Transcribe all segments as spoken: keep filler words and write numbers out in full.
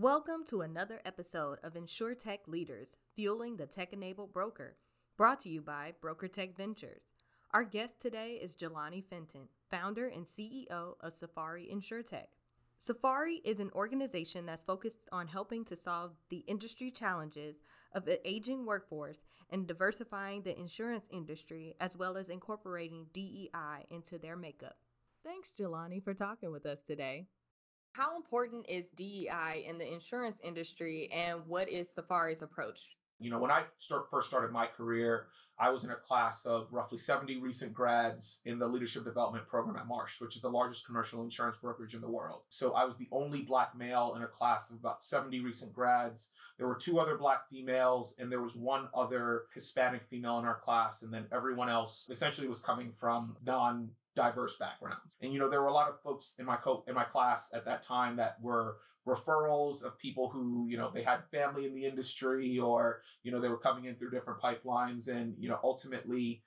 Welcome to another episode of InsurTech Leaders, Fueling the Tech-Enabled Broker, brought to you by BrokerTech Ventures. Our guest today is Jelani Fenton, founder and C E O of Safari InsurTech. Safari is an organization that's focused on helping to solve the industry challenges of an aging workforce and diversifying the insurance industry, as well as incorporating D E I into their makeup. Thanks, Jelani, for talking with us today. How important is D E I in the insurance industry, and what is Safari's approach? You know, when I start, first started my career, I was in a class of roughly seventy recent grads in the leadership development program at Marsh, which is the largest commercial insurance brokerage in the world. So I was the only Black male in a class of about seventy recent grads. There were two other Black females, and there was one other Hispanic female in our class, and then everyone else essentially was coming from non diverse backgrounds. And, you know, there were a lot of folks in my co- in my class at that time that were referrals of people who, you know, they had family in the industry, or, you know, they were coming in through different pipelines. And, you know, ultimately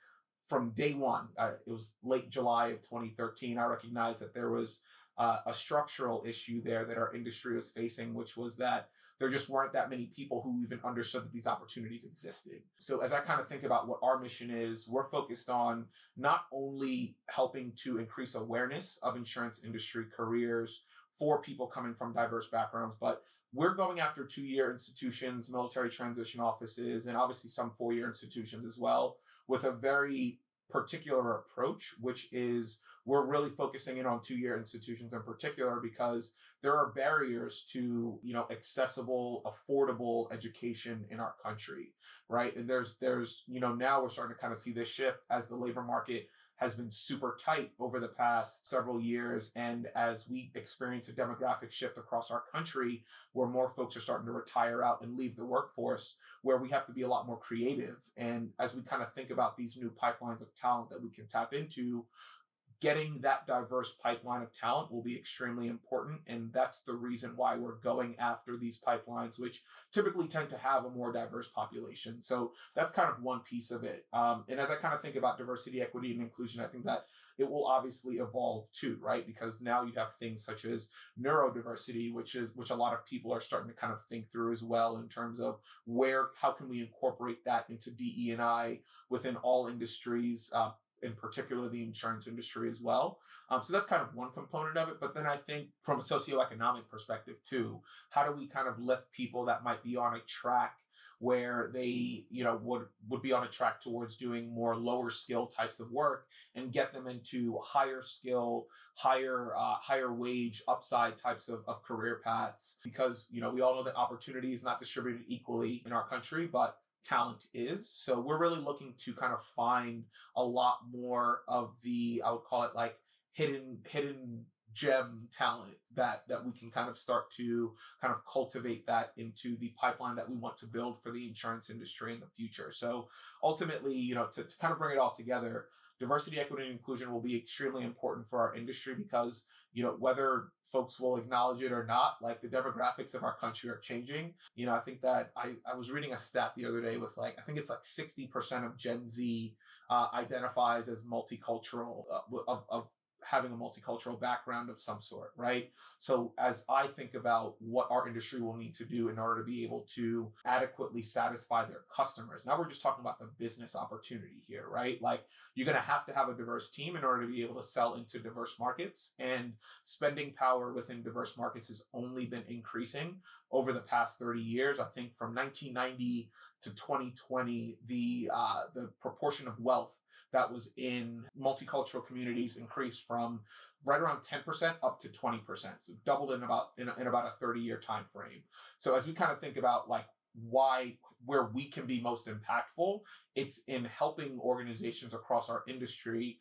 from day one, uh, it was late July of twenty thirteen, I recognized that there was uh, a structural issue there that our industry was facing, which was that there just weren't that many people who even understood that these opportunities existed. So as I kind of think about what our mission is, we're focused on not only helping to increase awareness of insurance industry careers for people coming from diverse backgrounds, but we're going after two-year institutions, military transition offices, and obviously some four-year institutions as well, with a very particular approach, which is we're really focusing in on two-year institutions in particular because there are barriers to, you know, accessible, affordable education in our country, right? And there's, there's, you know, now we're starting to kind of see this shift as the labor market has been super tight over the past several years. And as we experience a demographic shift across our country, where more folks are starting to retire out and leave the workforce, where we have to be a lot more creative. And as we kind of think about these new pipelines of talent that we can tap into, getting that diverse pipeline of talent will be extremely important. And that's the reason why we're going after these pipelines, which typically tend to have a more diverse population. So that's kind of one piece of it. Um, and as I kind of think about diversity, equity, and inclusion, I think that it will obviously evolve too, right? Because now you have things such as neurodiversity, which is which a lot of people are starting to kind of think through as well in terms of where, how can we incorporate that into D E I within all industries, uh, in particular the insurance industry as well. Um, so that's kind of one component of it. But then I think from a socioeconomic perspective too, how do we kind of lift people that might be on a track where they, you know, would, would be on a track towards doing more lower skill types of work and get them into higher skill, higher, uh, higher wage upside types of, of career paths? Because, you know, we all know that opportunity is not distributed equally in our country, but talent is. So we're really looking to kind of find a lot more of the, I would call it like hidden, hidden gem talent that, that we can kind of start to kind of cultivate that into the pipeline that we want to build for the insurance industry in the future. So ultimately, you know, to, to kind of bring it all together, diversity, equity, and inclusion will be extremely important for our industry because, you know, whether folks will acknowledge it or not, like the demographics of our country are changing. You know, I think that I, I was reading a stat the other day with like, I think it's like sixty percent of Gen Z uh, identifies as multicultural, uh, of, of having a multicultural background of some sort, right? So as I think about what our industry will need to do in order to be able to adequately satisfy their customers, now we're just talking about the business opportunity here, right? Like you're going to have to have a diverse team in order to be able to sell into diverse markets, and spending power within diverse markets has only been increasing over the past thirty years. I think from nineteen ninety to twenty twenty, the uh, the proportion of wealth that was in multicultural communities increased from right around ten percent up to twenty percent. So doubled in about in, in about a thirty year time frame. So as we kind of think about like why, where we can be most impactful, it's in helping organizations across our industry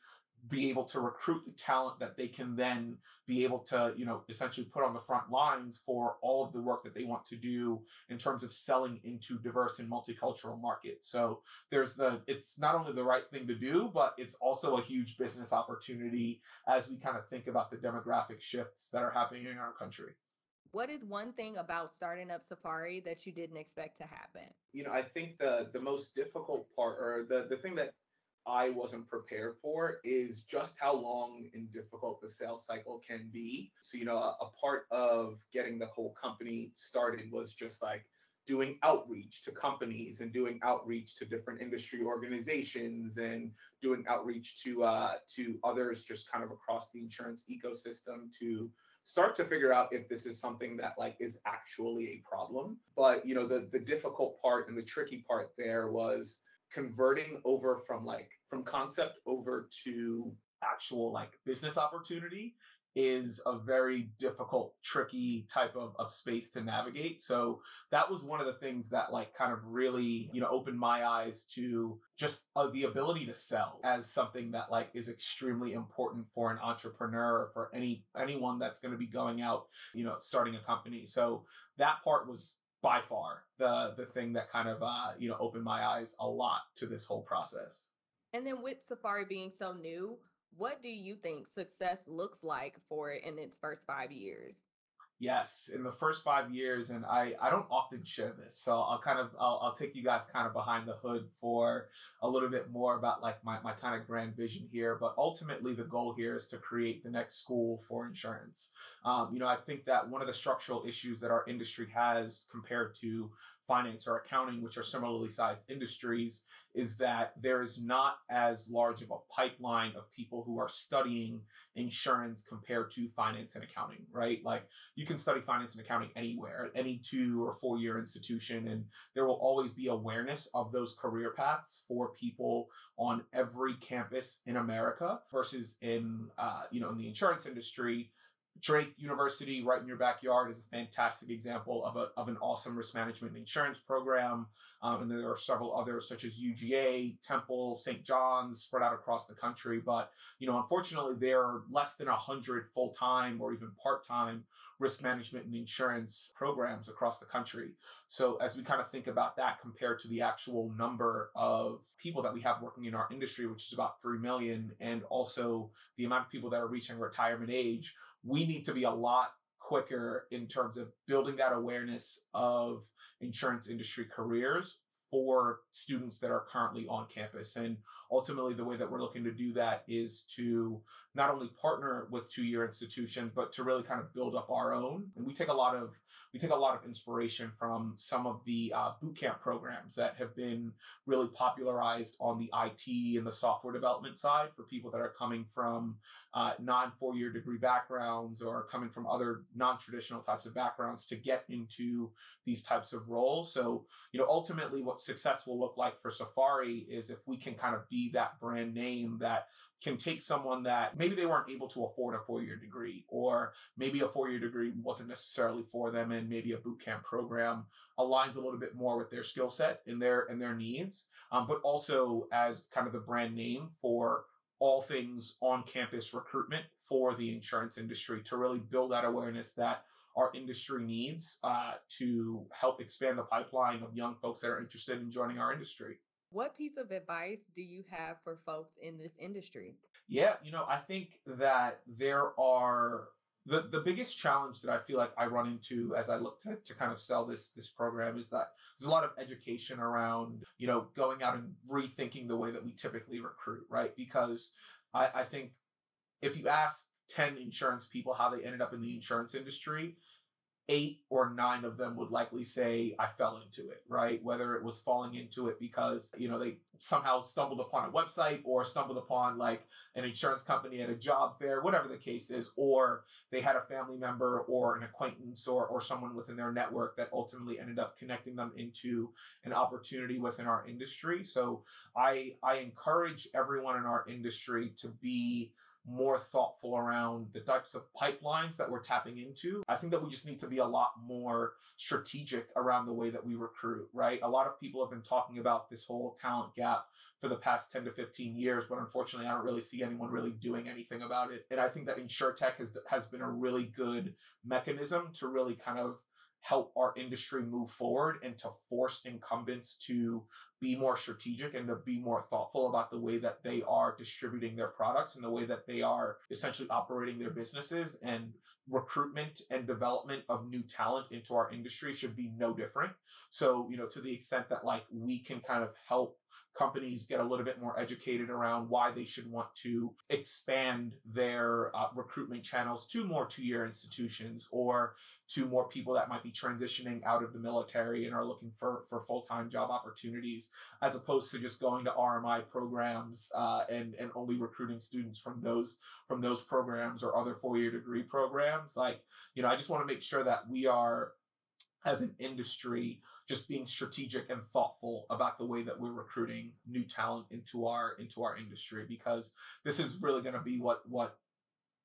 be able to recruit the talent that they can then be able to, you know, essentially put on the front lines for all of the work that they want to do in terms of selling into diverse and multicultural markets. So there's the, it's not only the right thing to do, but it's also a huge business opportunity as we kind of think about the demographic shifts that are happening in our country. What is one thing about starting up Safari that you didn't expect to happen? You know, I think the the most difficult part, or the the thing that I wasn't prepared for is just how long and difficult the sales cycle can be. So, you know, a part of getting the whole company started was just like doing outreach to companies and doing outreach to different industry organizations and doing outreach to uh, to others just kind of across the insurance ecosystem to start to figure out if this is something that like is actually a problem. But, you know, the the difficult part and the tricky part there was converting over from like from concept over to actual like business opportunity is a very difficult, tricky type of, of space to navigate. So that was one of the things that like kind of really, you know, opened my eyes to just uh, the ability to sell as something that like is extremely important for an entrepreneur, for any anyone that's going to be going out, you know, starting a company. So that part was by far the the thing that kind of, uh, you know, opened my eyes a lot to this whole process. And then with Safari being so new, what do you think success looks like for it in its first five years? Yes, in the first five years, and I, I don't often share this, so I'll kind of I'll, I'll take you guys kind of behind the hood for a little bit more about like my, my kind of grand vision here. But ultimately, the goal here is to create the next school for insurance. Um, you know, I think that one of the structural issues that our industry has compared to finance or accounting, which are similarly sized industries, is that there is not as large of a pipeline of people who are studying insurance compared to finance and accounting, right? Like you can study finance and accounting anywhere, at any two or four year institution, and there will always be awareness of those career paths for people on every campus in America versus in, uh, you know, in the insurance industry. Drake University, right in your backyard, is a fantastic example of a of an awesome risk management and insurance program. Um, and there are several others such as U G A, Temple, Saint John's, spread out across the country. But, you know, unfortunately, there are less than one hundred full-time or even part-time risk management and insurance programs across the country. So as we kind of think about that compared to the actual number of people that we have working in our industry, which is about three million, and also the amount of people that are reaching retirement age, we need to be a lot quicker in terms of building that awareness of insurance industry careers for students that are currently on campus. And ultimately, the way that we're looking to do that is to not only partner with two-year institutions, but to really kind of build up our own. And we take a lot of we take a lot of inspiration from some of the uh, bootcamp programs that have been really popularized on the I T and the software development side for people that are coming from uh, non-four-year degree backgrounds or coming from other non-traditional types of backgrounds to get into these types of roles. So, you know, ultimately, what success will look like for Safari is if we can kind of be that brand name that can take someone that maybe they weren't able to afford a four-year degree, or maybe a four-year degree wasn't necessarily for them, and maybe a bootcamp program aligns a little bit more with their skill set and their and their needs, um, but also as kind of the brand name for all things on-campus recruitment for the insurance industry to really build that awareness that our industry needs uh, to help expand the pipeline of young folks that are interested in joining our industry. What piece of advice do you have for folks in this industry? Yeah, you know, I think that there are the, the biggest challenge that I feel like I run into as I look to, to kind of sell this, this program is that there's a lot of education around, you know, going out and rethinking the way that we typically recruit, right? Because I, I think if you ask ten insurance people how they ended up in the insurance industry, eight or nine of them would likely say, I fell into it, right? Whether it was falling into it because, you know, they somehow stumbled upon a website or stumbled upon like an insurance company at a job fair, whatever the case is, or they had a family member or an acquaintance or, or someone within their network that ultimately ended up connecting them into an opportunity within our industry. So I, I encourage everyone in our industry to be more thoughtful around the types of pipelines that we're tapping into. I think that we just need to be a lot more strategic around the way that we recruit, right? A lot of people have been talking about this whole talent gap for the past ten to fifteen years, but unfortunately, I don't really see anyone really doing anything about it. And I think that InsurTech has, has been a really good mechanism to really kind of help our industry move forward and to force incumbents to be more strategic and to be more thoughtful about the way that they are distributing their products and the way that they are essentially operating their businesses. And recruitment and development of new talent into our industry should be no different. So, you know, to the extent that like we can kind of help companies get a little bit more educated around why they should want to expand their uh, recruitment channels to more two-year institutions or to more people that might be transitioning out of the military and are looking for, for full-time job opportunities, as opposed to just going to R M I programs uh, and, and only recruiting students from those from those programs or other four-year degree programs. Like, you know, I just want to make sure that we are, as an industry, just being strategic and thoughtful about the way that we're recruiting new talent into our into our industry, because this is really going to be what what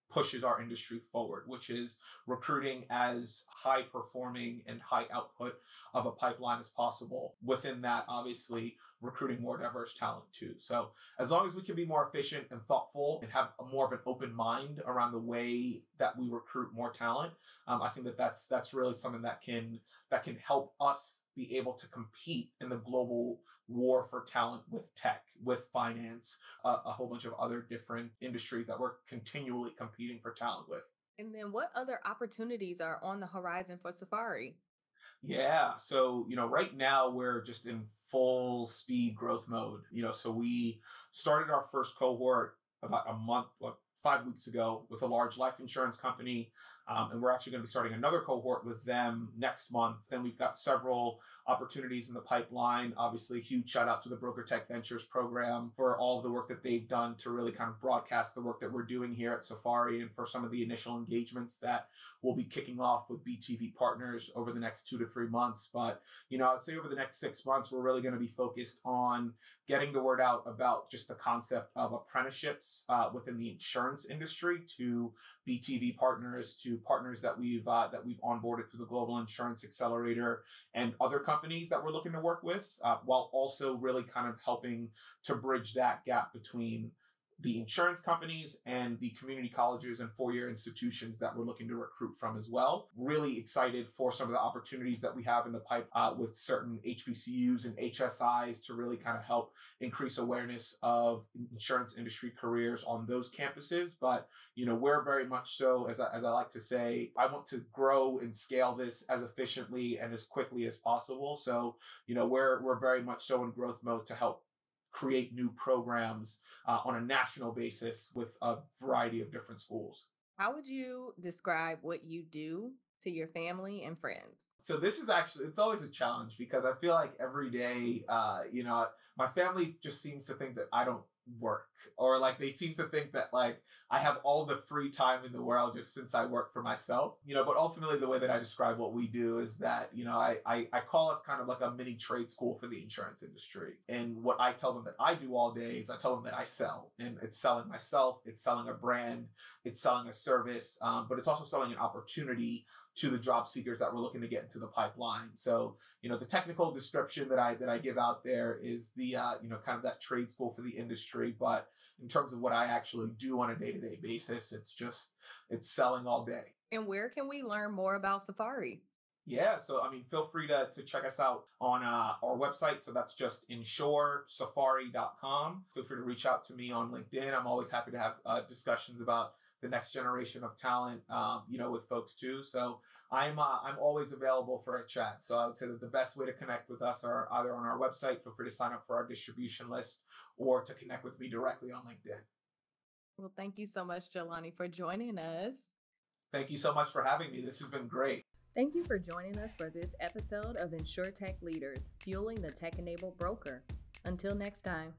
pushes our industry forward, which is recruiting as high performing and high output of a pipeline as possible. Within that, obviously, recruiting more diverse talent too. So as long as we can be more efficient and thoughtful and have a more of an open mind around the way that we recruit more talent, um, I think that that's that's really something that can that can help us be able to compete in the global war for talent with tech, with finance, uh, a whole bunch of other different industries that we're continually competing for talent with. And then what other opportunities are on the horizon for Safari? Yeah. So, you know, right now we're just in full speed growth mode. You know, so we started our first cohort about a month, what, five weeks ago with a large life insurance company. Um, and we're actually going to be starting another cohort with them next month. And we've got several opportunities in the pipeline. Obviously, huge shout out to the BrokerTech Ventures program for all of the work that they've done to really kind of broadcast the work that we're doing here at Safari, and for some of the initial engagements that we'll be kicking off with B T V partners over the next two to three months. But, you know, I'd say over the next six months, we're really going to be focused on getting the word out about just the concept of apprenticeships uh, within the insurance industry to B T V partners, to partners that we've uh, that we've onboarded through the Global Insurance Accelerator and other companies that we're looking to work with, uh, while also really kind of helping to bridge that gap between the insurance companies and the community colleges and four-year institutions that we're looking to recruit from as well. Really excited for some of the opportunities that we have in the pipe uh, with certain H B C Us and H S Is to really kind of help increase awareness of insurance industry careers on those campuses. But, you know, we're very much so, as I, as I like to say, I want to grow and scale this as efficiently and as quickly as possible. So, you know, we're we're very much so in growth mode to help create new programs uh, on a national basis with a variety of different schools. How would you describe what you do to your family and friends? So this is actually, it's always a challenge because I feel like every day, uh, you know, my family just seems to think that I don't work, or like they seem to think that like I have all the free time in the world just since I work for myself, you know, but ultimately the way that I describe what we do is that, you know, I, I, I call us kind of like a mini trade school for the insurance industry. And what I tell them that I do all day is I tell them that I sell, and it's selling myself, it's selling a brand, it's selling a service, um, but it's also selling an opportunity to the job seekers that we're looking to get into the pipeline. So, you know, the technical description that I that I give out there is the, uh, you know, kind of that trade school for the industry. But in terms of what I actually do on a day-to-day basis, it's just, it's selling all day. And where can we learn more about Safari? Yeah. So, I mean, feel free to, to check us out on uh, our website. So that's just insure safari dot com. Feel free to reach out to me on LinkedIn. I'm always happy to have uh, discussions about the next generation of talent, um, you know, with folks too. So I'm uh, I'm always available for a chat. So I would say that the best way to connect with us are either on our website, feel free to sign up for our distribution list, or to connect with me directly on LinkedIn. Well, thank you so much, Jelani, for joining us. Thank you so much for having me. This has been great. Thank you for joining us for this episode of InsurTech Leaders, Fueling the Tech-Enabled Broker. Until next time.